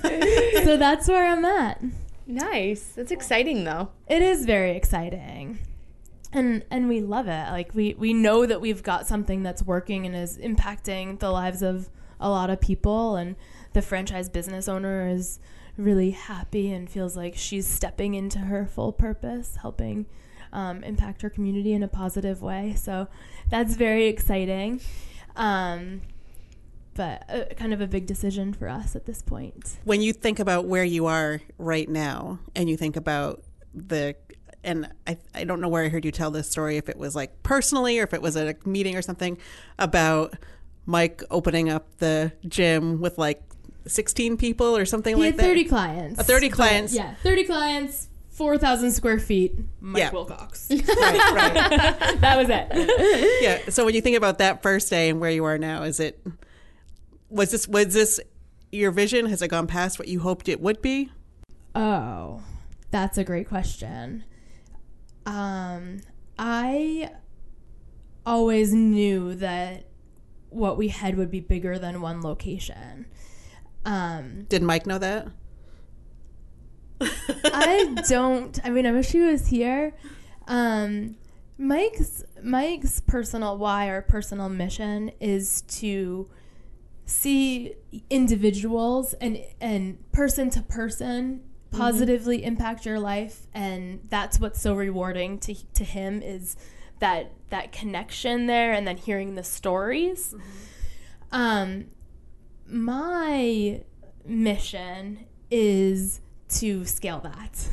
So that's where I'm at. Nice. That's exciting, though. It is very exciting. And and we love it. Like, we, we know that we've got something that's working and is impacting the lives of a lot of people. And the franchise business owner is really happy and feels like she's stepping into her full purpose, helping um, impact her community in a positive way. So that's very exciting. Um but uh, kind of a big decision for us at this point. When you think about where you are right now and you think about the, and I I don't know where I heard you tell this story, if it was like personally or if it was at a meeting or something, about Mike opening up the gym with like sixteen people or something he like that. He had thirty clients. Uh, thirty clients. Yeah, thirty clients. four thousand square feet, Mike yeah. Wilcox. Right, right. That was it. Yeah. So when you think about that first day and where you are now, is it, was this, was this your vision? Has it gone past what you hoped it would be? Oh, that's a great question. Um, I always knew that what we had would be bigger than one location. Um, Did Mike know that? I don't. I mean, I wish he was here. Um, Mike's Mike's personal why or personal mission is to see individuals and and person to person positively mm-hmm. impact your life, and that's what's so rewarding to to him is that that connection there, and then hearing the stories. Mm-hmm. Um, my mission is to scale that.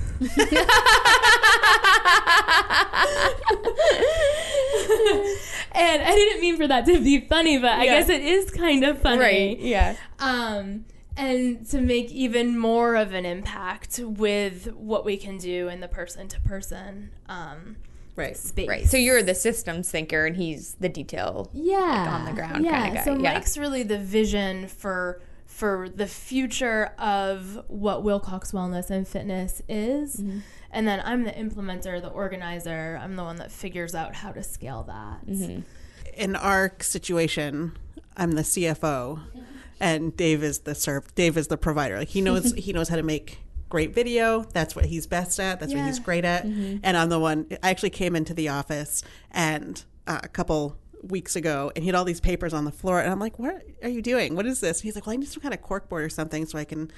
And I didn't mean for that to be funny, but I yeah. guess it is kind of funny. Right, yeah. Um, and to make even more of an impact with what we can do in the person-to-person um, right. space. Right, so you're the systems thinker, and he's the detail yeah. like, on the ground yeah. kind of guy. So yeah. Mike's really the vision for... for the future of what Wilcox Wellness and Fitness is. Mm-hmm. And then I'm the implementer, the organizer. I'm the one that figures out how to scale that. Mm-hmm. In our situation, I'm the C F O and Dave is the serv- Dave is the provider. Like he knows he knows how to make great video. That's what he's best at. That's yeah. what he's great at. Mm-hmm. And I'm the one. I actually came into the office and uh, a couple weeks ago and he had all these papers on the floor and I'm like, what are you doing? What is this? And he's like, well, I need some kind of corkboard or something so I can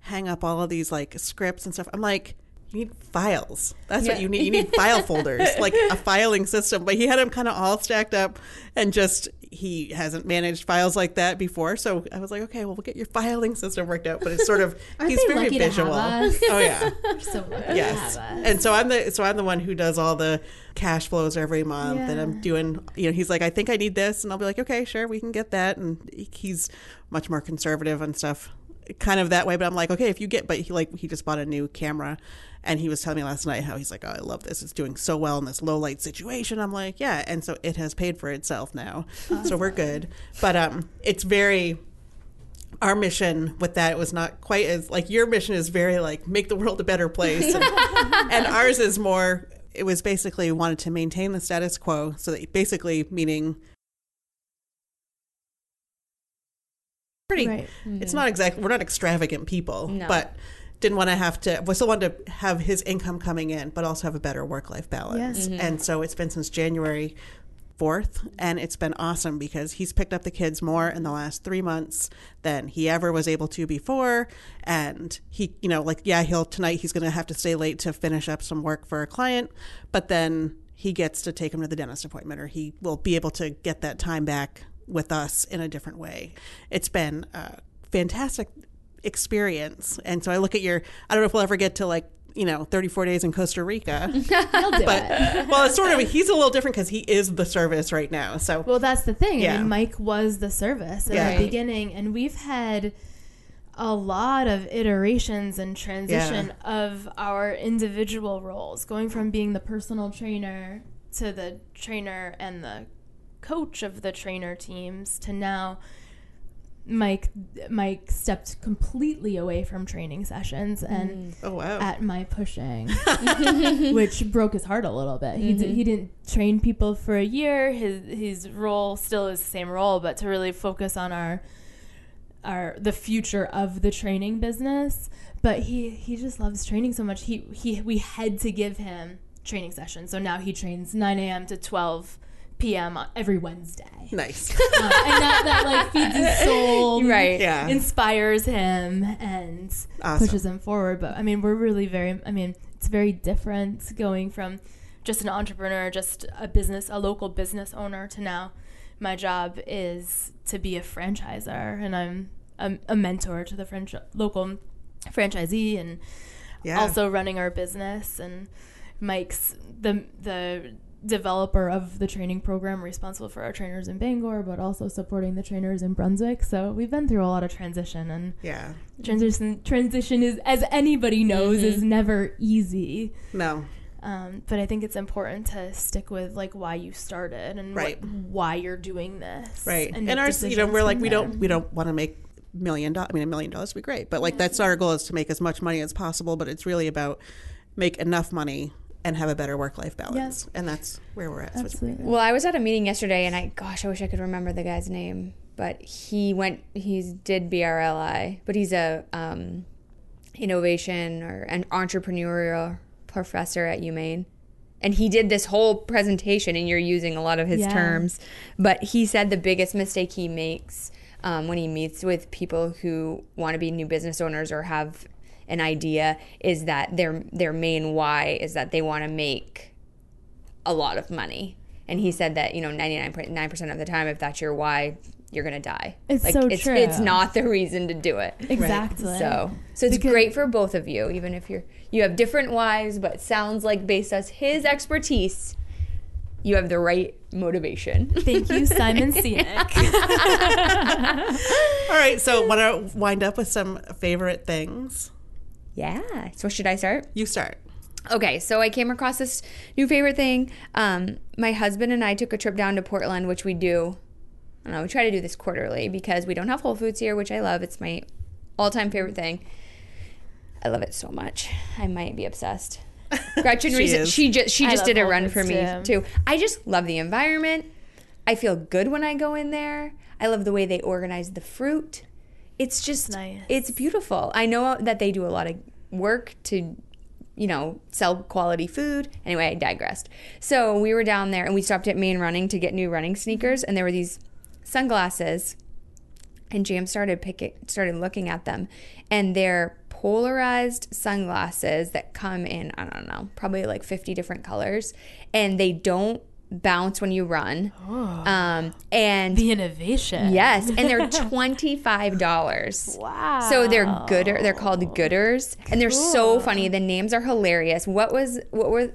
hang up all of these like scripts and stuff. I'm like, you need files. That's yeah. what you need. You need file folders, like a filing system. But he had them kind of all stacked up and just, he hasn't managed files like that before. So I was like, okay, well, we'll get your filing system worked out. But it's sort of, he's very visual. Oh yeah. We're so lucky yes. to have us. And so I'm the, so I'm the one who does all the cash flows every month yeah. and I'm doing, you know, he's like, I think I need this. And I'll be like, okay, sure. We can get that. And he's much more conservative and stuff. Kind of that way, but I'm like, okay, if you get, but he like he just bought a new camera, and he was telling me last night how he's like, oh, I love this, it's doing so well in this low light situation. I'm like, yeah, and so it has paid for itself now, awesome. So we're good. But um, it's very, our mission with that was not quite as like your mission is very like make the world a better place, and, and ours is more. It was basically we wanted to maintain the status quo, so that basically meaning. Pretty, right. mm-hmm. It's not exactly, we're not extravagant people, no. but didn't want to have to, we still wanted to have his income coming in, but also have a better work-life balance. Yes. Mm-hmm. And so it's been since January fourth, and it's been awesome because he's picked up the kids more in the last three months than he ever was able to before. And he, you know, like, yeah, he'll, tonight he's going to have to stay late to finish up some work for a client, but then he gets to take him to the dentist appointment, or he will be able to get that time back with us in a different way. It's been a fantastic experience. And so I look at your, I don't know if we'll ever get to like, you know, thirty-four days in Costa Rica. He'll do but, it. Well, it's sort of, he's a little different because he is the service right now. So, well, that's the thing. Yeah. I mean, Mike was the service in yeah. the beginning, and we've had a lot of iterations and transition yeah. of our individual roles, going from being the personal trainer to the trainer and the coach of the trainer teams to now Mike Mike stepped completely away from training sessions and oh, wow. at my pushing which broke his heart a little bit. Mm-hmm. He did, he didn't train people for a year. His his role still is the same role, but to really focus on our our the future of the training business. But he he just loves training so much. He he we had to give him training sessions. So now he trains nine a.m. to twelve p.m. every Wednesday. Nice. Uh, and that, that like feeds his soul, right? Yeah. Inspires him and awesome. Pushes him forward. But I mean, we're really very. I mean, it's very different going from just an entrepreneur, just a business, a local business owner, to now my job is to be a franchisor, and I'm a, a mentor to the French local franchisee, and yeah. also running our business. And Mike's the the. developer of the training program, responsible for our trainers in Bangor, but also supporting the trainers in Brunswick. So we've been through a lot of transition, and yeah, transition transition is, as anybody knows, mm-hmm. is never easy. No. Um, but I think it's important to stick with like why you started and right. what, why you're doing this. Right. And, and our, you know, we're like, we don't, we don't want to make million dollars. I mean, a million dollars would be great, but like, yeah. that's our goal, is to make as much money as possible, but it's really about make enough money and have a better work-life balance. Yeah. And that's where we're at. Absolutely. Well, I was at a meeting yesterday and I, gosh, I wish I could remember the guy's name, but he went, he did B R L I, but he's a, um, innovation or an entrepreneurial professor at UMaine, and he did this whole presentation, and you're using a lot of his yeah. terms, but he said the biggest mistake he makes um, when he meets with people who want to be new business owners or have an idea is that their their main why is that they want to make a lot of money. And he said that, you know, ninety-nine point nine percent of the time, if that's your why, you're gonna die. It's like, so it's, true. It's not the reason to do it. Exactly. Right? So, so it's because, great for both of you, even if you're you have different whys. But it sounds like, based on his expertise, you have the right motivation. Thank you, Simon Sinek. All right. So, want to wind up with some favorite things? Yeah. So, should I start? You start. Okay, so I came across this new favorite thing. Um, my husband and I took a trip down to Portland, which we do. I don't know, we try to do this quarterly because we don't have Whole Foods here, which I love. It's my all-time favorite thing. I love it so much. I might be obsessed. Gretchen, she, recent, she just she just did a Whole run Foods for me too. too. I just love the environment. I feel good when I go in there. I love the way they organize the fruit. It's just nice. It's beautiful. I know that they do a lot of work to, you know, sell quality food. Anyway, I digressed. So we were down there and we stopped at Maine Running to get new running sneakers, and there were these sunglasses, and Jam started picking, started looking at them, and they're polarized sunglasses that come in, I don't know, probably like fifty different colors, and they don't bounce when you run. Oh, um, and the innovation, yes, and they're twenty-five dollars. Wow! So they're gooder. They're called gooders, and they're cool. So funny. The names are hilarious. What was what were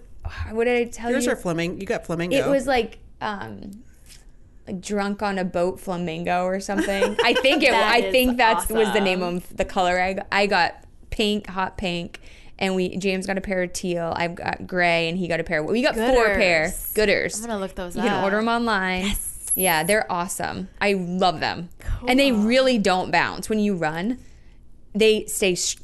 what did I tell Yours you? Yours are Fleming. You got Flamingo. It was like. Um, Like drunk on a boat flamingo or something. I think it. I think that's awesome. Was the name of the color. I got, I got pink, hot pink, and we James got a pair of teal. I got gray, and he got a pair. Of, we got Gooders. four pair Gooders. I'm gonna look those you up. You can order them online. Yes. Yeah, they're awesome. I love them, cool. And they really don't bounce when you run. They stay sh-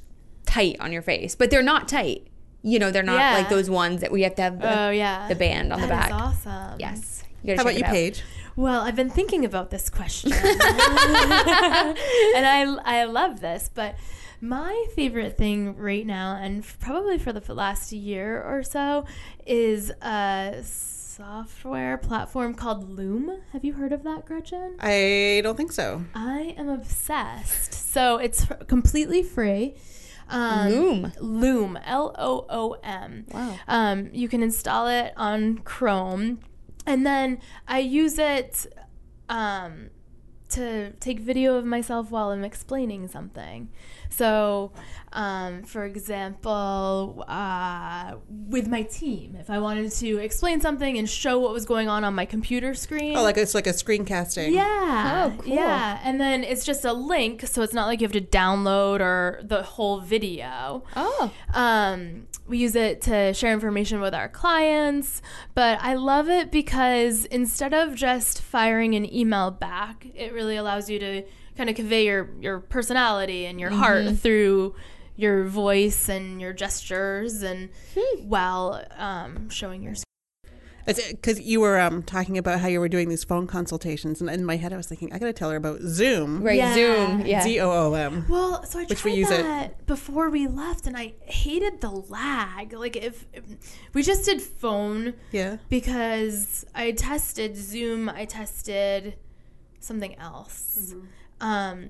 tight on your face, but they're not tight. You know, they're not yeah. like those ones that we have to have the, oh, yeah. the band on that the back. That's awesome. Yes. You gotta How check about it you, out. Paige? Well, I've been thinking about this question, and I, I love this, but my favorite thing right now, and probably for the last year or so, is a software platform called Loom. Have you heard of that, Gretchen? I don't think so. I am obsessed. So it's completely free. Um, Loom. Loom, L O O M. Wow. Um, you can install it on Chrome. And then I use it um, to take video of myself while I'm explaining something. So, um, for example, uh, with my team, if I wanted to explain something and show what was going on on my computer screen. Oh, like it's like a screencasting. Yeah. Oh, cool. Yeah. And then it's just a link, so it's not like you have to download or the whole video. Oh. Um, we use it to share information with our clients, but I love it because instead of just firing an email back, it really allows you to kind of convey your, your personality and your mm-hmm. heart through your voice and your gestures, and hmm. while um, showing your. Because you were um, talking about how you were doing these phone consultations, and in my head I was thinking, I gotta tell her about Zoom. Right, yeah. Zoom, yeah. Z O O M. Well, so I tried we that it. before we left, and I hated the lag. Like, if, if we just did phone, yeah, because I tested Zoom, I tested something else. Mm-hmm. Um,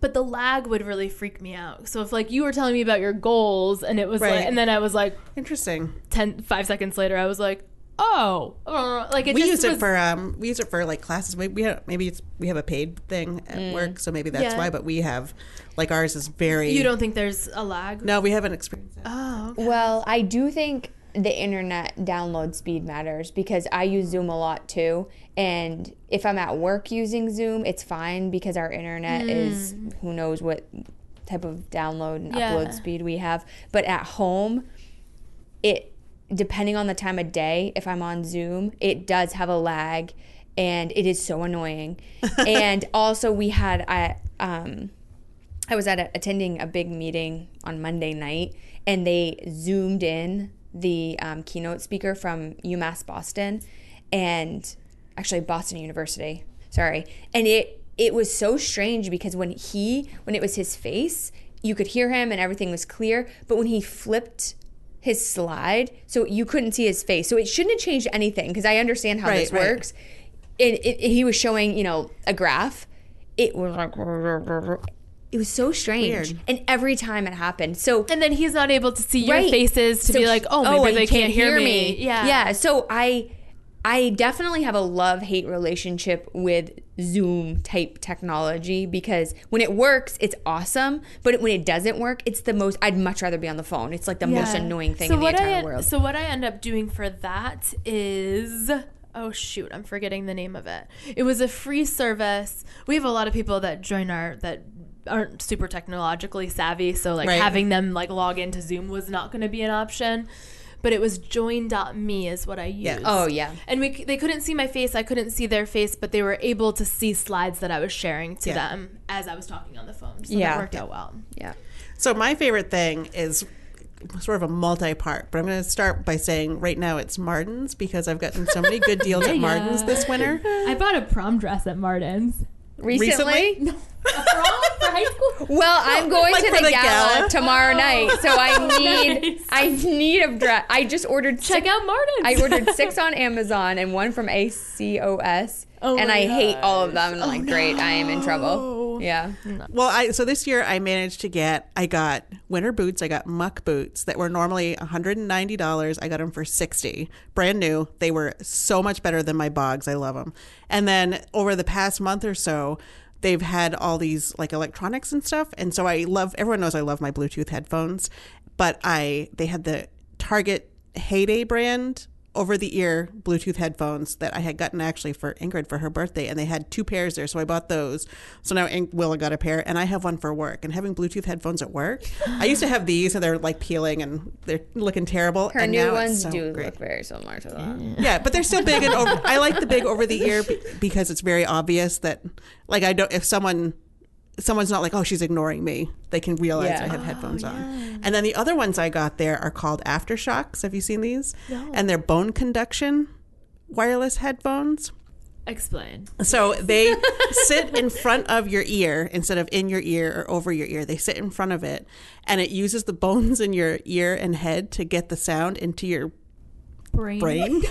but the lag would really freak me out. So if like you were telling me about your goals, and it was right. like, and then I was like, interesting. Ten, five seconds later, I was like, oh, uh, like it. We just use was, it for um, we use it for like classes. We we have, maybe it's we have a paid thing at mm. work, so maybe that's yeah. why. But we have, like ours is very. You don't think there's a lag? No, we haven't experienced that. Oh, okay. Well, I do think. the internet download speed matters, because I use Zoom a lot too. And if I'm at work using Zoom, it's fine because our internet mm. is who knows what type of download and yeah. upload speed we have. But at home, it depending on the time of day, if I'm on Zoom, it does have a lag, and it is so annoying. And also we had I um I was at a, attending a big meeting on Monday night, and they Zoomed in the um, keynote speaker from UMass Boston and actually Boston University. Sorry. And it it was so strange because when he when it was his face, you could hear him and everything was clear, but when he flipped his slide, so you couldn't see his face. So it shouldn't have changed anything, because I understand how right, this right. works. It, it, it, he was showing, you know, a graph. It was like... It was so strange. Weird. And every time it happened. So And then he's not able to see right. your faces to so be like, oh, maybe oh, they can't, can't hear, hear me. me. Yeah. Yeah. So I I definitely have a love-hate relationship with Zoom-type technology, because when it works, it's awesome. But it, when it doesn't work, it's the most... I'd much rather be on the phone. It's like the yeah. most annoying thing so in the entire I, world. So what I end up doing for that is... Oh, shoot. I'm forgetting the name of it. It was a free service. We have a lot of people that join our... that. aren't super technologically savvy, so like right. having them like log into Zoom was not going to be an option, but it was join dot me is what I used. Yeah. Oh yeah. And we they couldn't see my face, I couldn't see their face, but they were able to see slides that I was sharing to yeah. them as I was talking on the phone, so yeah. that worked yeah. out well. Yeah. So my favorite thing is sort of a multi-part, but I'm going to start by saying right now it's Martin's, because I've gotten so many good deals yeah. at Martin's this winter. I bought a prom dress at Martin's. Recently? Recently? Well, I'm going like to the, the gala, gala tomorrow oh. night, so I need nice. I need a dress. I just ordered check six, out Martin's. I ordered six on Amazon and one from A C O S, oh and I gosh. hate all of them. And oh I'm like, no. great, I am in trouble. Yeah. No. Well, I so this year I managed to get I got winter boots. I got muck boots that were normally one hundred ninety dollars. I got them for sixty dollars, brand new. They were so much better than my Boggs. I love them. And then over the past month or so, they've had all these like electronics and stuff. And so I love, everyone knows I love my Bluetooth headphones, but I, they had the Target Heyday brand over the ear Bluetooth headphones that I had gotten actually for Ingrid for her birthday. And they had two pairs there. So I bought those. So now Willa got a pair, and I have one for work, and having Bluetooth headphones at work. I used to have these and they're like peeling and they're looking terrible. Her and new now ones so do great. Look very similar to that. Yeah. yeah, but they're still big. And over, I like the big over the ear b- because it's very obvious that like I don't, if someone, someone's not like, oh, she's ignoring me. They can realize yeah. I have headphones oh, yeah. on. And then the other ones I got there are called Aftershocks. Have you seen these? No. And they're bone conduction wireless headphones. Explain. So they sit in front of your ear instead of in your ear or over your ear. They sit in front of it, and it uses the bones in your ear and head to get the sound into your brain. brain.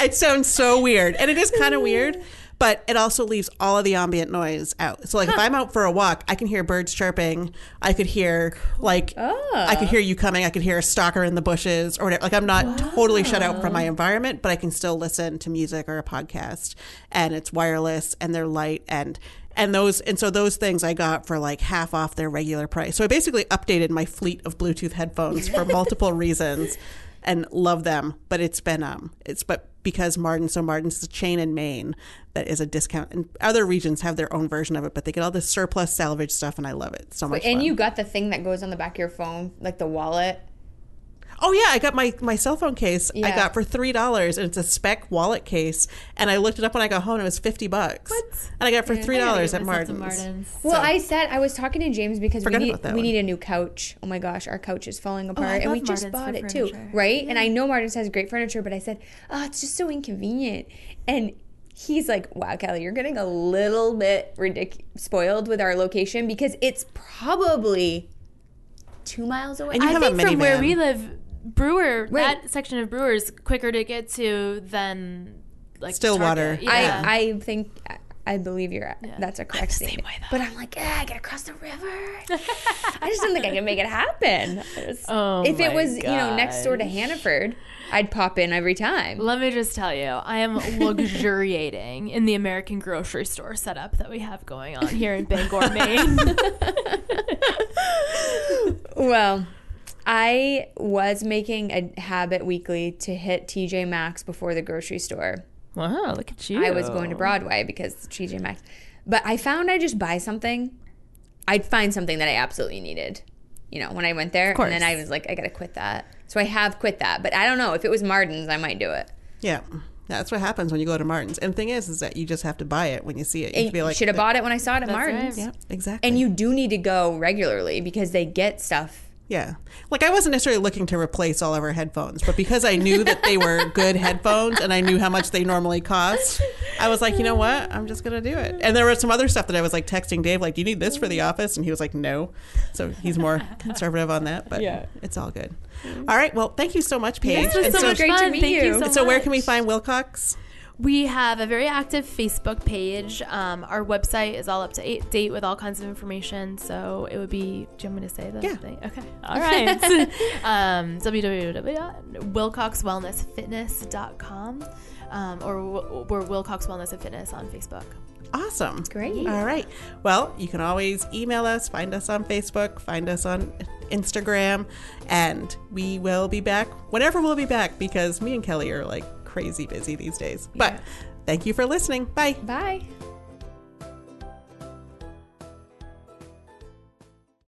It sounds so weird. And it is kind of weird. But it also leaves all of the ambient noise out. So, like, huh. if I'm out for a walk, I can hear birds chirping. I could hear, like, oh. I could hear you coming. I could hear a stalker in the bushes or whatever. Like, I'm not wow. totally shut out from my environment, but I can still listen to music or a podcast. And it's wireless, and they're light, and and those and so those things I got for like half off their regular price. So I basically updated my fleet of Bluetooth headphones for multiple reasons, and love them. But it's been um, it's but. because Martin, so Martin's is a chain in Maine that is a discount. And other regions have their own version of it, but they get all this surplus salvage stuff, and I love it so much. Wait, and fun. You got the thing that goes on the back of your phone, like the wallet? Oh, yeah. I got my, my cell phone case yeah. I got for three dollars, and it's a spec wallet case. And I looked it up when I got home, and it was fifty bucks. What? And I got it for three dollars yeah, at Martin's. Martin's. Well, so. I said, I was talking to James because we, need, we need a new couch. Oh my gosh, our couch is falling apart. Oh, and we Martin's just bought it furniture. too, right? Yeah. And I know Martin's has great furniture, but I said, oh, it's just so inconvenient. And he's like, wow, Kelly, you're getting a little bit ridic- spoiled with our location, because it's probably two miles away. And you I have think a minivan. From where we live, Brewer, right. that section of Brewer is quicker to get to than like Stillwater. Yeah. I, I think, I believe you're at, yeah. that's a correct statement. But I'm like, yeah, I gotta cross the river. I just don't think I can make it happen. Oh if it was, gosh. you know, next door to Hannaford, I'd pop in every time. Let me just tell you, I am luxuriating in the American grocery store setup that we have going on here in Bangor, Maine. Well, I was making a habit weekly to hit T J Maxx before the grocery store. Wow, look at you. I was going to Broadway because T J Maxx. But I found I just buy something. I'd find something that I absolutely needed, you know, when I went there. And then I was like, I got to quit that. So I have quit that. But I don't know. If it was Martin's, I might do it. Yeah. That's what happens when you go to Martin's. And the thing is, is that you just have to buy it when you see it. You, you like, should have bought it when I saw it at Martin's. Right. Yeah, exactly. And you do need to go regularly because they get stuff. Yeah. Like, I wasn't necessarily looking to replace all of our headphones, but because I knew that they were good headphones and I knew how much they normally cost, I was like, you know what? I'm just going to do it. And there was some other stuff that I was like texting Dave, like, do you need this for the office? And he was like, no. So he's more conservative on that, but yeah, it's all good. All right. Well, thank you so much, Paige. Yeah, it was so, so much great fun. to meet thank you. you so, so where can we find Wilcox? We have a very active Facebook page. Um, our website is all up to date with all kinds of information. So it would be, do you want me to say that? Yeah. Thing? Okay. All right. um, w w w dot wilcox wellness fitness dot com um, or we're Wilcox Wellness and Fitness on Facebook. Awesome. Great. All right. Well, you can always email us, find us on Facebook, find us on Instagram, and we will be back whenever we'll be back because me and Kelly are like, crazy busy these days. But yeah. Thank you for listening. Bye. Bye.